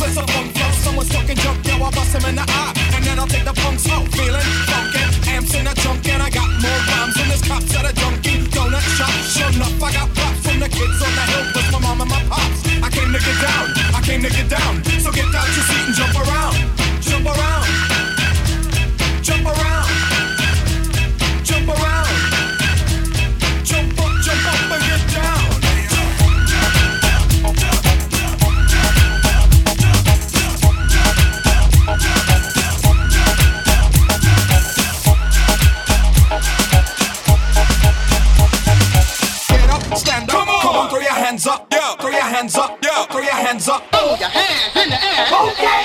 Let's let some funk flow. Someone's talking junk, yo, I bust him in the eye. And then I'll take the punk slow. Feeling funky, amps in the trunk, and I got more rhymes than this cops at a junkie donut shop. Sure enough, I got props from the kids on the hill with my mom and my pops. I came to get down, I came to get down. So get out your seat and jump around, jump around, jump around, jump around, jump up and get down. Hands up, yo, throw your hands up, yo, throw your hands up, throw your hands in the air. Okay.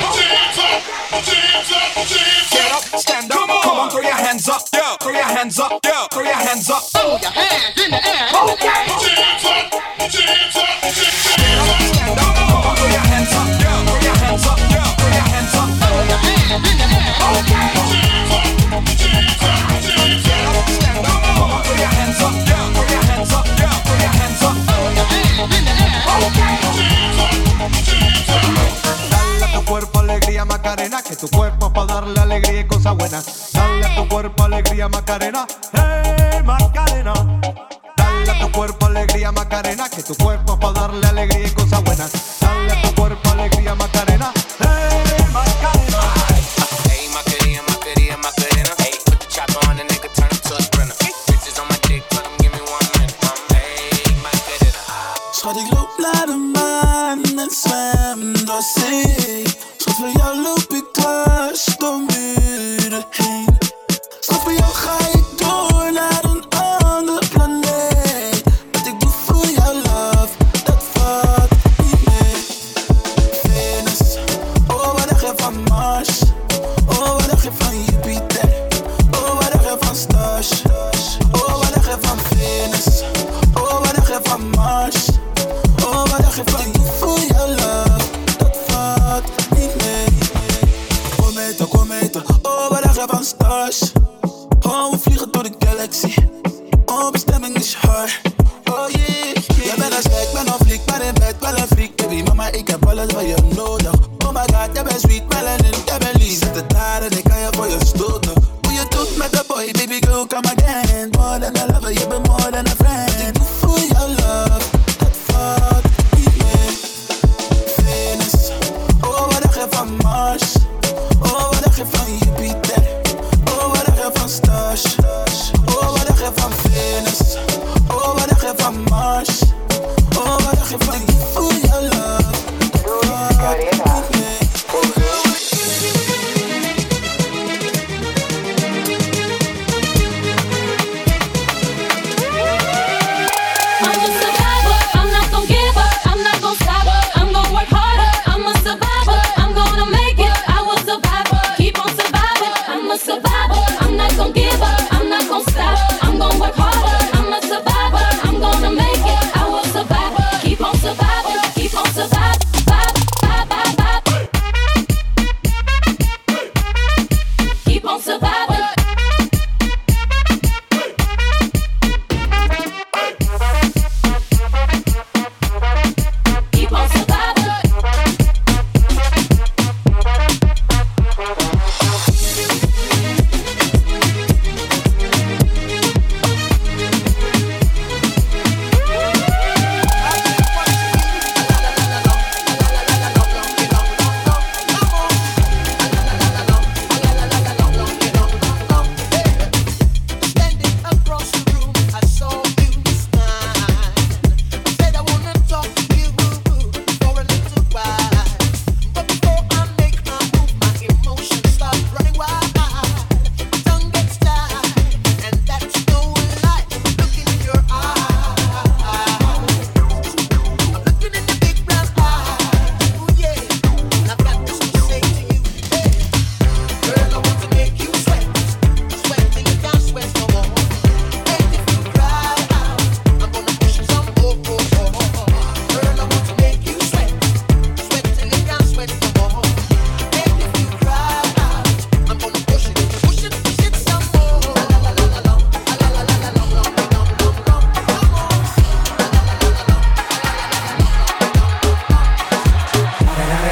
Get up, stand up, come on, throw your hands up, yo, throw your hands up, yo, throw your hands up, throw your hands in the air. Okay. Get up, stand up, come on, throw your hands up, yo, throw your hands up, yo, throw your hands up, throw your hands in the air. Okay. Get up, stand up, come on, throw your hands up, yo, throw your hands up, yo, throw your hands up. Dale a tu cuerpo alegría, Macarena, que tu cuerpo es para darle alegría y cosas buenas. Dale a tu cuerpo alegría, Macarena, hey Macarena. Dale a tu cuerpo alegría, Macarena, que tu cuerpo es para darle alegría y cosas buenas. Dale a tu cuerpo alegría, Macarena, hey Macarena. Hey Macarena, Macarena, Macarena. Hey, put the chopper on the nigga, turn him to a sprinter. Bitches on my dick, let him give me 1 minute. Hey Macarena. Schade gloedblad om mannen svämda sig. Snart vill jag lopp I kast om buren häng. Snart vill jag skidor när en annan planet. Att jag blir full jag love, dat vat I mig. Venus, oh vad jag är från Mars. Oh vad jag är från Jupiter. Oh vad jag är från Stars. Oh vad jag är från Venus. Oh vad jag är från Mars. Thank you for your love, dat valt niet mee. Kometen, kometen, oh waar liggen van stars. Oh we vliegen door de galaxy, oh bestemming is hard. Oh yeah, jij bent een slijk, ben een fliek, maar in bed wel een freak. Baby mama, ik heb alles wat je nodig. Oh my god, jij bent sweet, melanin, jij bent lief. Zet het daar en ik kan je voor je stoten. Hoe je doet met de boy, baby girl, come again. More than a lover, je bent more than a friend. Thank you for your love, dat valt. Van Mars, oh wat je van Jupiter, oh wat je van Stars, oh wat je van Venus, oh wat je van Mars, oh wat je van die voel je love.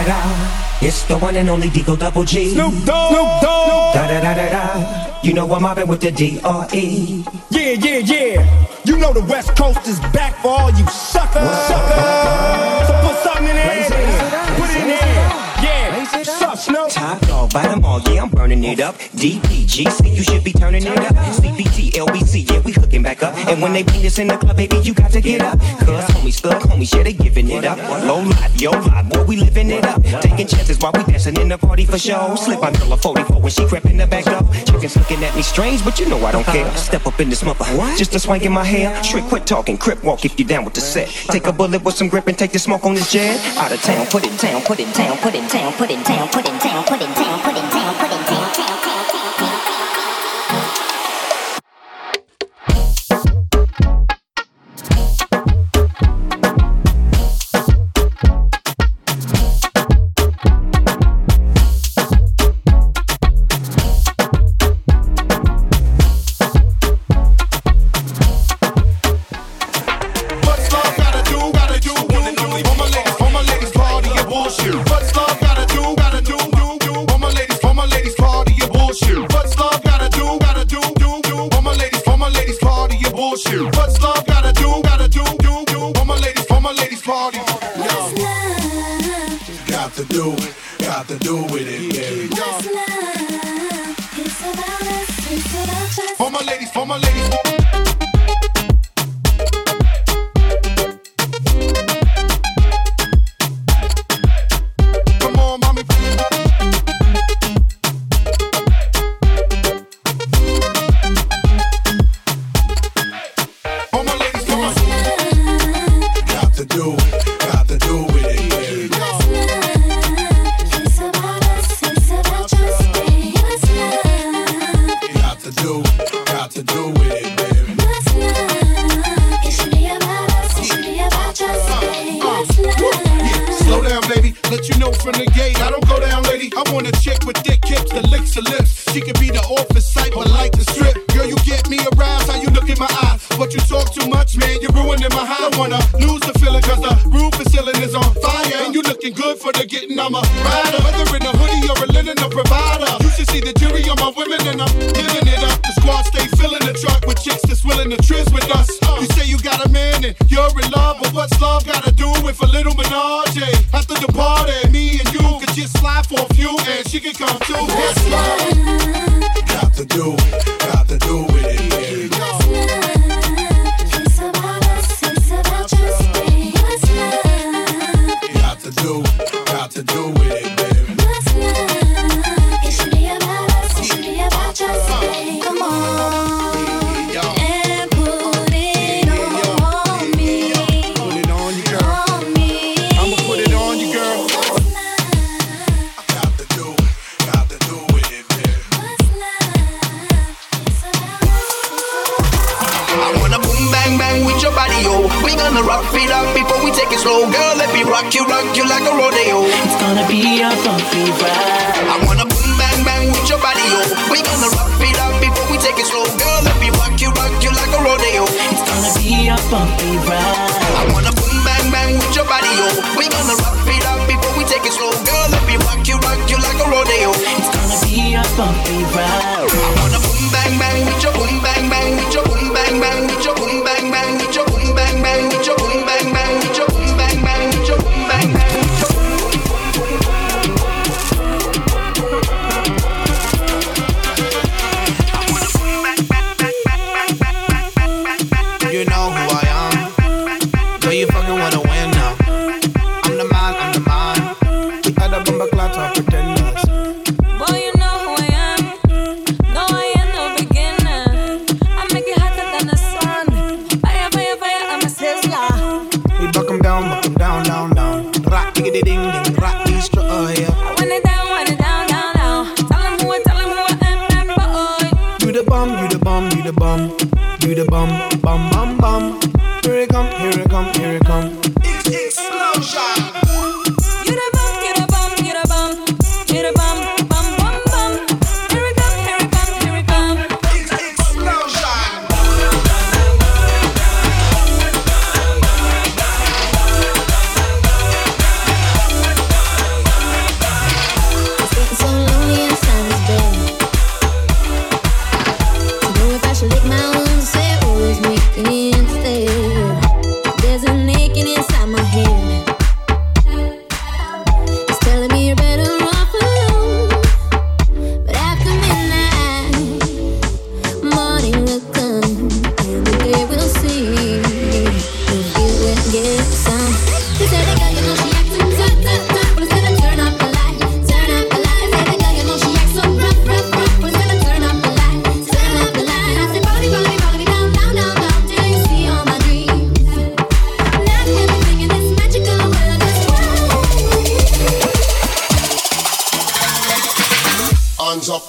da. It's the one and only Deco Double G. Snoop Dogg. Snoop Dogg. Da da da da da. You know I'm mobbing with the D-R-E. Yeah, yeah, yeah. You know the West Coast is back for all you suckers. Whoa. Suckers. So put something in there. Put it in there. Yeah. Suck, Snoop. Top dog, bottom all. Yeah, I'm burning it up. DPGC, you should be turning it up. CBT, LBC, yeah, we hooking back up. And when they bring this in the club, baby, you got to get up. Cause homies stuck, homies, yeah, they giving it up. Low life, yo life, boy, we living it up. Taking chances while we dancing in the party for show. Slip my girl a 44 when she crept in the back door. Chickens looking at me strange, but you know I don't care. Step up in this mother, just a swank in my hair. Trick, quit talking, crip walk if you down with the set. Take a bullet with some grip and take the smoke on this jet. Out of town, put it down, put it down, put it down, put it down, put it down, put it down, put it down, put it down.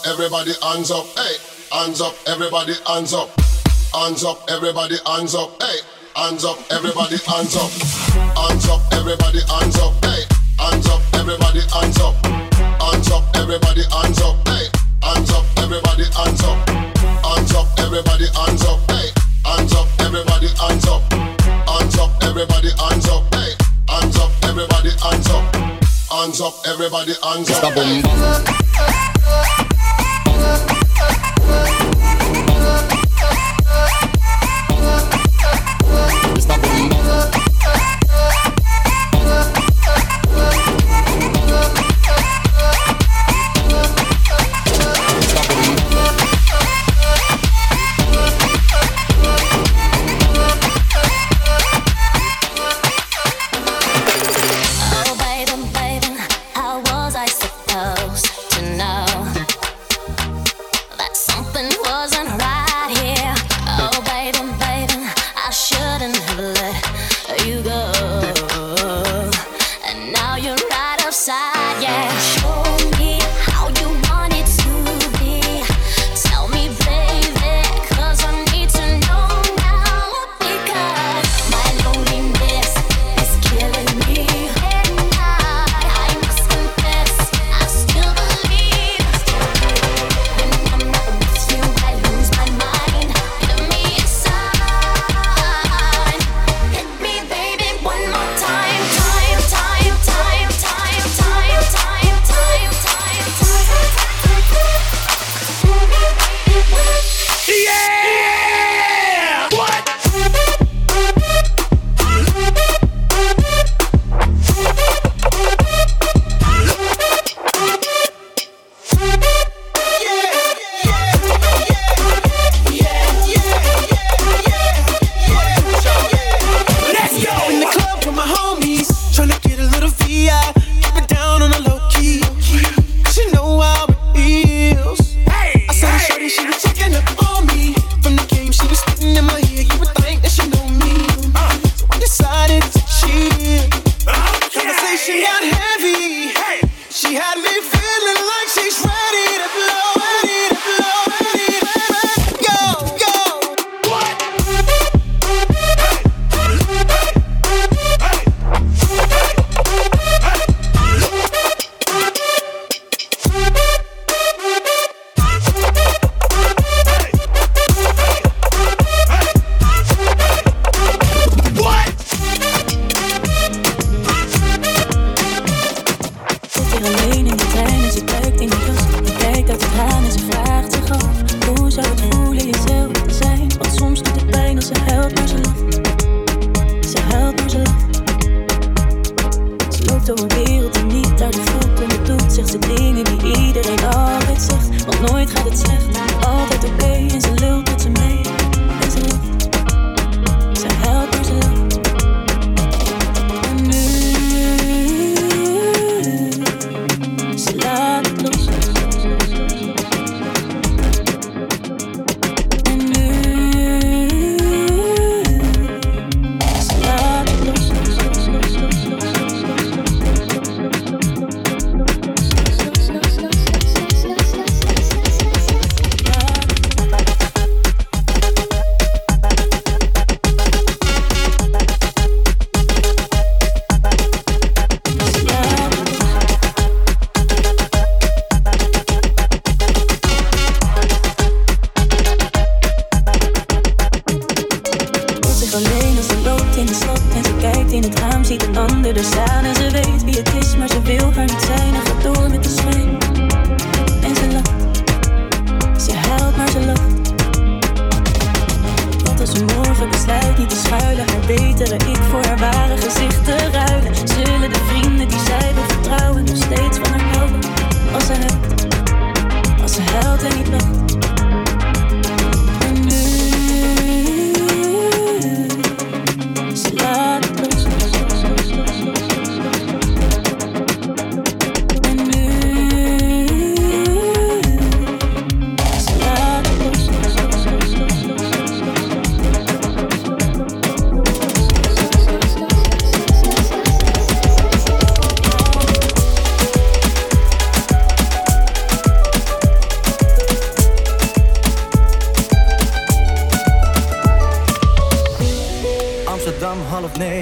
everybody hands up, hey, hands up, everybody hands up, hands up, everybody hands up, hey, hands up, everybody hands up, hands up, everybody hands up, hey, hands up, everybody hands up, hands up, everybody hands up, hey, hands up, everybody hands up, hands up, everybody hands up, hey, hands up, everybody hands up, hands up, everybody hands up, hey, hands up, everybody hands up, hands up, everybody hands up,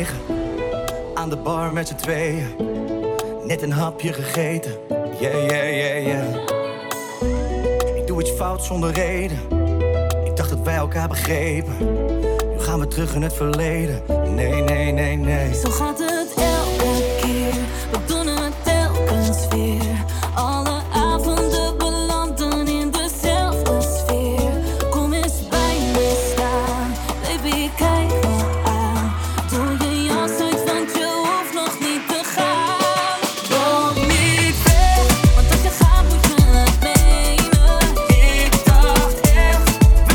negen, aan de bar met z'n tweeën. Net een hapje gegeten, yeah, yeah, yeah, yeah. Ik doe iets fout zonder reden, ik dacht dat wij elkaar begrepen. Nu gaan we terug in het verleden, nee, nee, nee, nee. Zo gaat het elke keer, we doen het telkens weer. Alle avonden belanden in dezelfde sfeer. Kom eens bij me staan, baby, kijk me aan. Doe je jas uit, want je hoeft nog niet te gaan. Loop niet weg, want als je gaat moet je het nemen. Ik dacht echt, we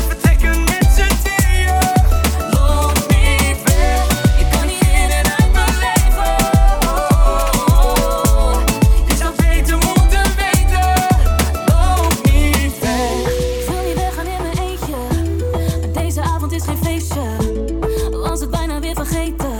vertrekken met z'n tweeën. Loop niet weg, je kan niet in en uit mijn leven. Je zou beter moeten weten. Loop niet weg. Ik wil niet weggaan in mijn eentje, maar deze avond is geen feestje. Was het bijna weer vergeten.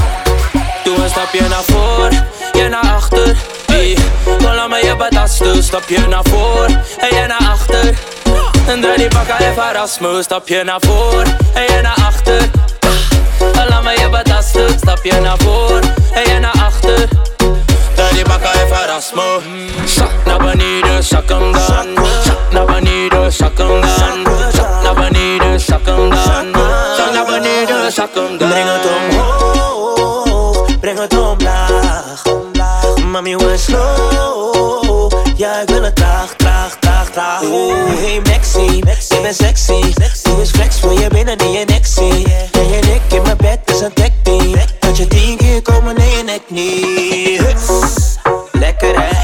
Stap je naar voor, jij naar achter. Hey, hola me je badastu. Stap je naar voor, en jij naar achter. En draai die bakka even Erasmus. Stap je naar voor, en jij naar achter. Hola me je badastu. Stap je naar voor, en jij naar achter. Draai die bakka even Erasmus. Zak naar beneden, zak hem dan. Zak naar beneden, zak hem dan. Zak naar beneden, zak hem dan. Zak naar beneden, zak hem dan. Breng het omhoog. Breng het omlaag, omlaag. Mami, we're slow. Ja, ik wil het traag, traag, traag, traag. Hey Maxi, Maxi, ik ben sexy. Doe eens flex voor je binnen die je nek zie. Jij en ik in mijn bed is een tech team. Dat je 10 keer komen, nee je nek niet. Huts, lekker hè.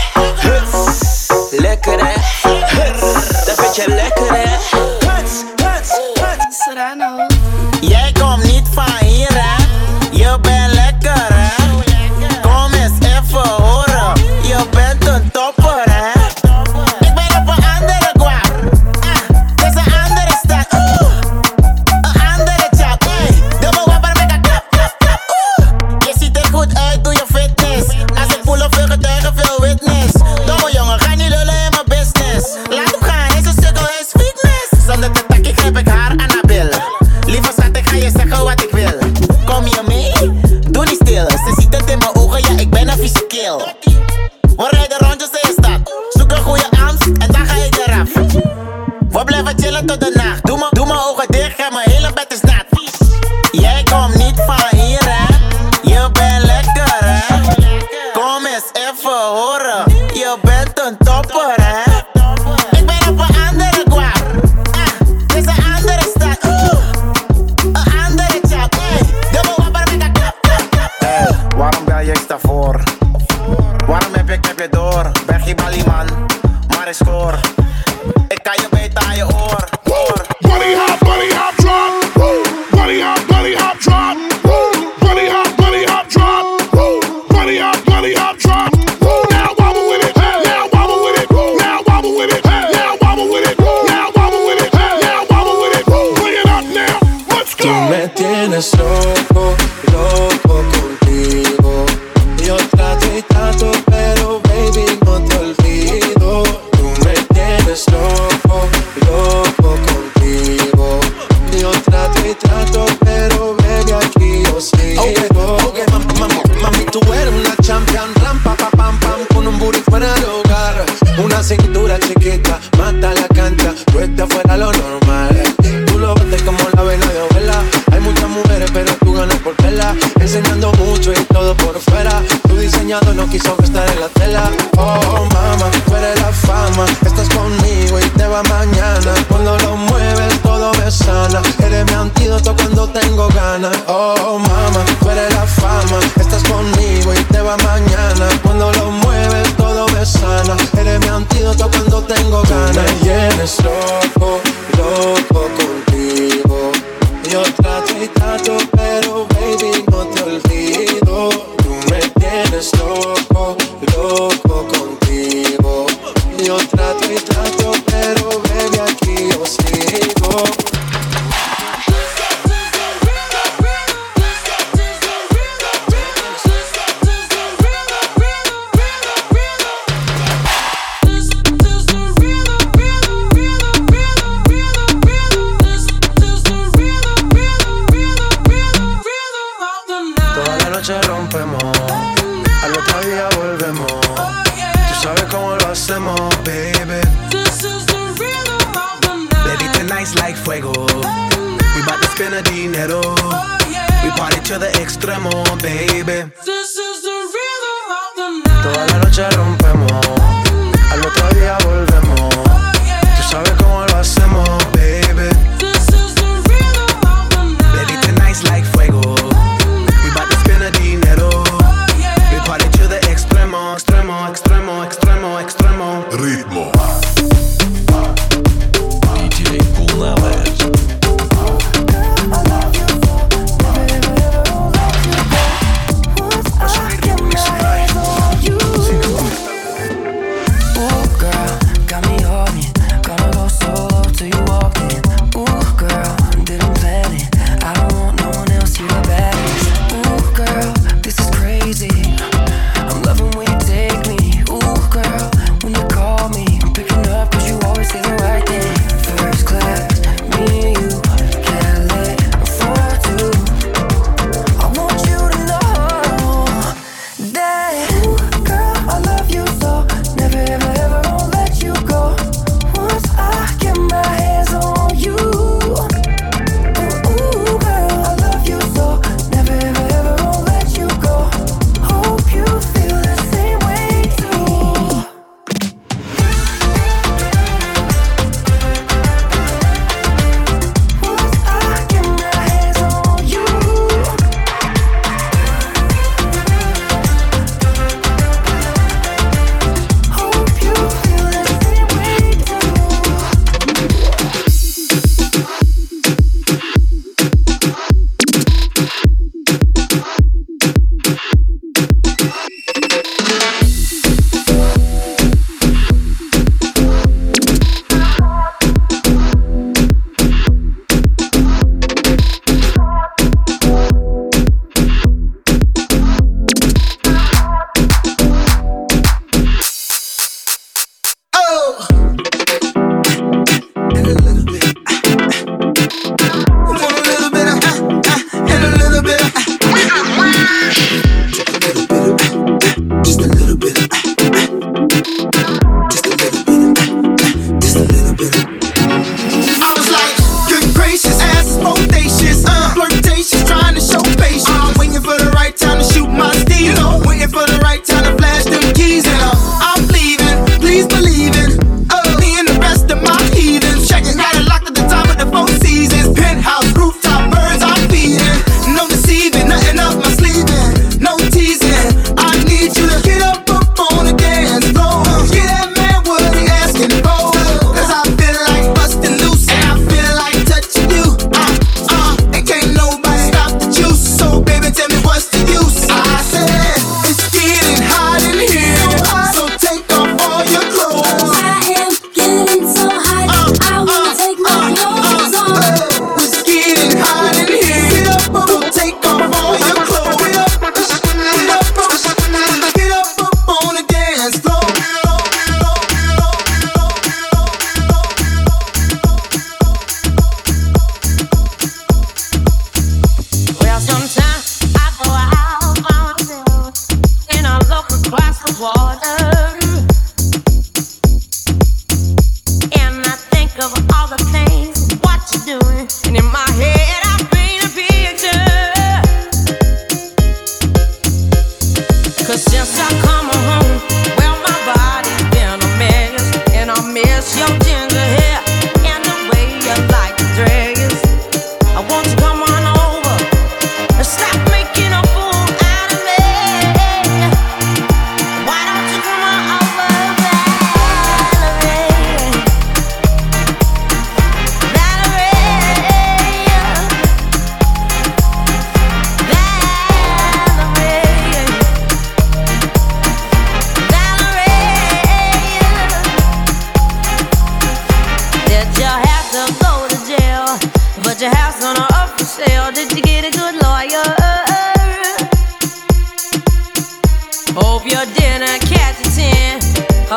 Huts, lekker hè. Huts, dat vind je lekker hè. Huts, huts, huts. Serrano. Jij komt niet van hier hè. Je bent lekker hè. Kom eens even horen. Je bent een topper hè. Ik ben op een andere kwaad. Het is een andere stad. Een andere chat. Double wapper met een klap, klap, klap. Je ziet er goed uit, doe je fitness. Als ik voel of veel getuigen, veel witness. Domme jongen, ga niet lullen in mijn business. Laat hem gaan, hij is een sukkel, hij is fitness. Zonder te takkie heb ik haar aan haar bil. Lieve schat, ik ga je zeggen wat ik wil. Kom je mee? Doe niet stil. Ze ziet het in mijn ogen, ja ik ben een vieze keel. We rijden rondjes in je stad. Zoek een goede arms en dan ga ik eraf. We blijven chillen tot de nacht. Doe mijn ogen dicht en mijn hele bed is nat. Jij komt niet van hier hè. Je bent lekker hè. Kom eens even horen. Je bent een topper hè. Ik ben op een andere kwaad. Het is een andere stad. Daarvoor. Waarom heb je door? Ben geen balie man, maar ik score. Ik kan je beter aan je oor. Buddy hop, drop. Buddy hop, drop. Buddy hop, drop. Buddy hop, drop. Now wobble with it, now wobble with it, now wobble with it, now wobble with it, now wobble with it, now wobble with it. Bring it up now, let's go. Tú me tienes loco, loco contigo. Yo trato y trato, pero baby no te olvido. Tú me tienes loco, loco contigo. Yo trato y trato, pero baby aquí yo sigo. Okay, mami, tú eres una champion. Ram, pa, pa, pam, pam, con un booty fuera de hogar. Una cintura chiquita, mata la cancha. Tú estás fuera lo normal. Tú lo enseñando mucho y todo por fuera. Tu diseñador no quiso gastar en la tela. Oh, mama, fuera la fama. Estás conmigo y te va mañana. Cuando lo mueves todo me sana. Eres mi antídoto cuando tengo ganas. Oh, mama, fuera la fama. Estás conmigo y te va mañana. Cuando lo mueves todo me sana. Eres mi antídoto cuando tengo ganas. Tú me llenes loco, loco contigo. Yo trato y trato, pero baby no te olvido. Tú me tienes loco, loco contigo. Yo trato y trato, pero baby aquí yo sigo. Baby, this is the rhythm of the night. Toda la noche rompemos, al otro día volvemos. Oh, yeah. Tú sabes cómo lo hacemos, baby. This is the rhythm of the night. Baby, tonight's like fuego. We bout to spend the dinero. Oh, yeah. We party to the extremo, extremo, extremo, extremo, extremo. Ritmo. DJ Cool Navarro.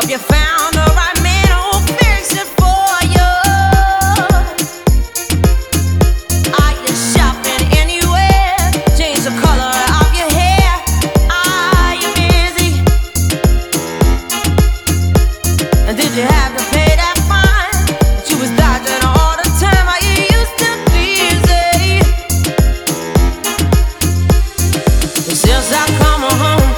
Hope you found the right man who'll fix it for you. Are you shopping anywhere? Change the color of your hair. Are you busy? And did you have to pay that fine that you was dodging all the time? Are you used to busy? Well, since I come home,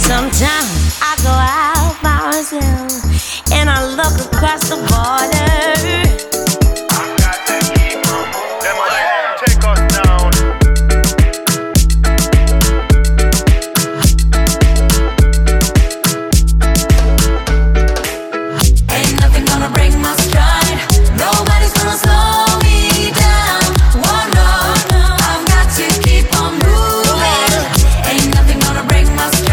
sometimes I go out by myself and I look across the border. I got that people, them like take us down. Ain't nothing gonna break my stride. Nobody's gonna slow me down. Oh no, I've got to keep on moving. Ain't nothing gonna break my stride.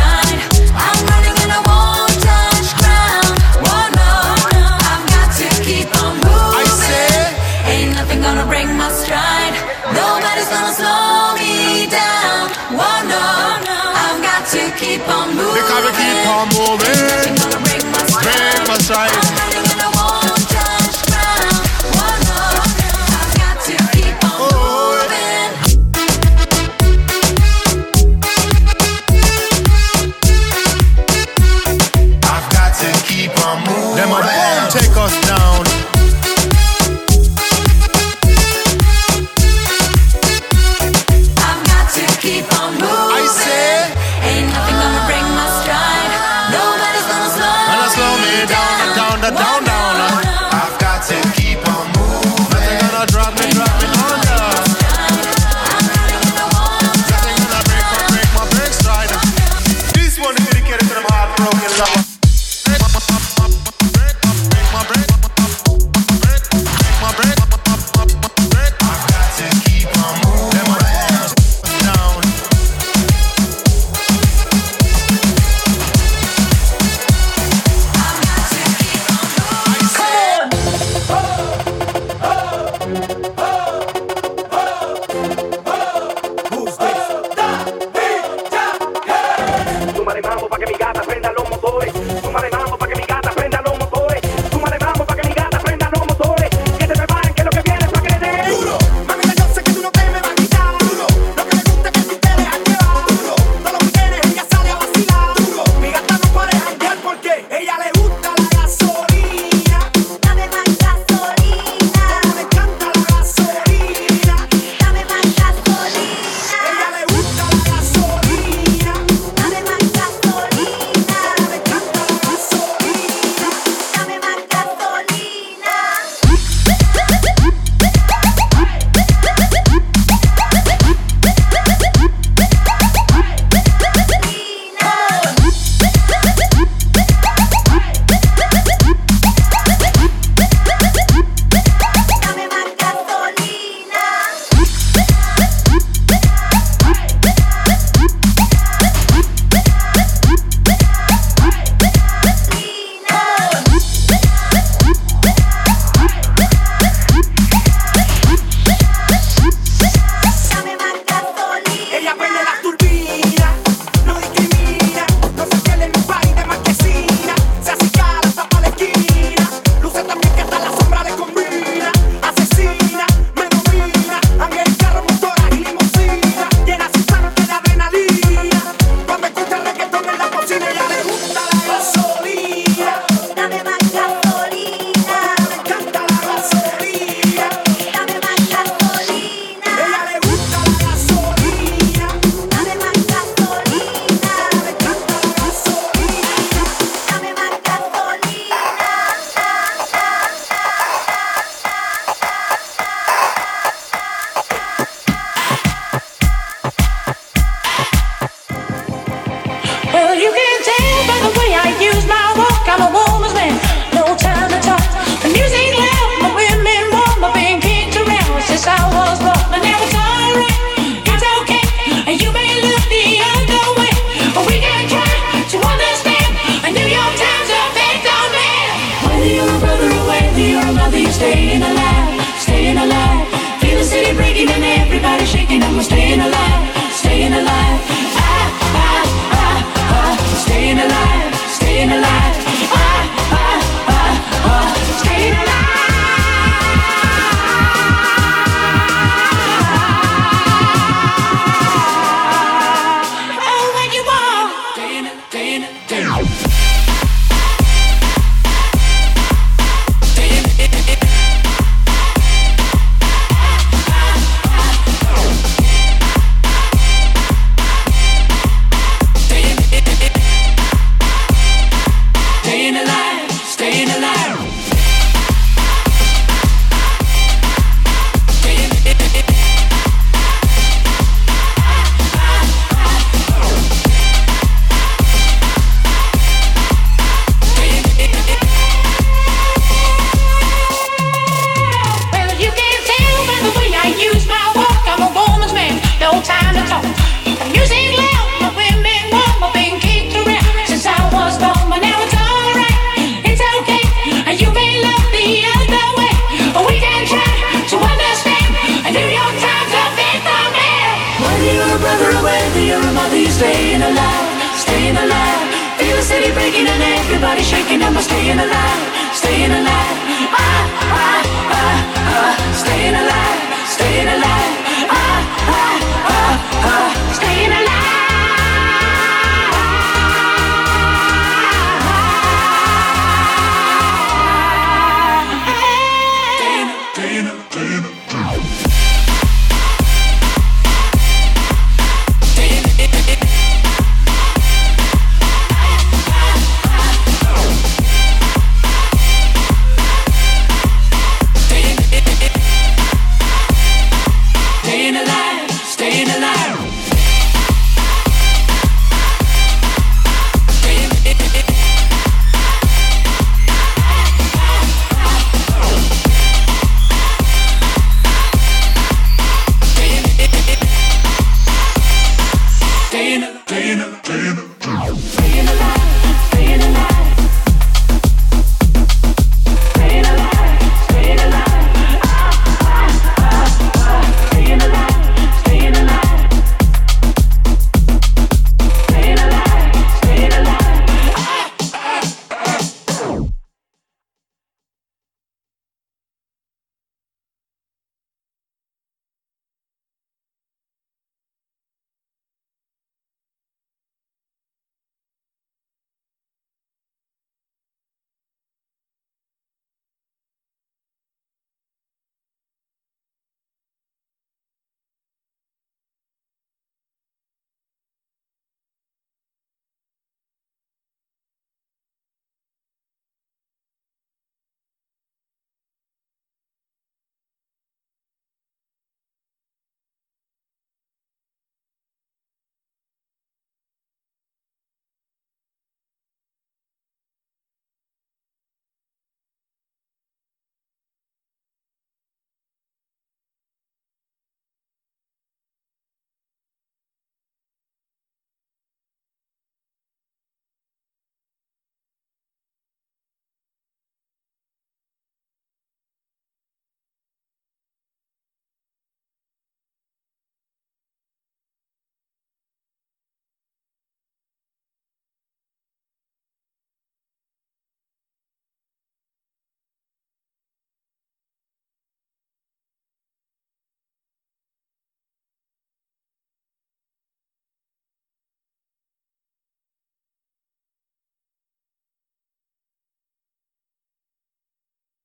Keep on moving. Because we keep on moving. Break my stride. I'm hiding in a one-touch ground. One more time. I've got to keep on moving. I've got to keep on moving. Them won't take us down. I've got to keep on moving. I say. Ain't nothing gonna break my stride. Nobody. staying alive, staying alive. Feel the city breaking and everybody shaking. I'm staying alive, staying alive. Staying alive, staying alive. Staying alive. Damn it.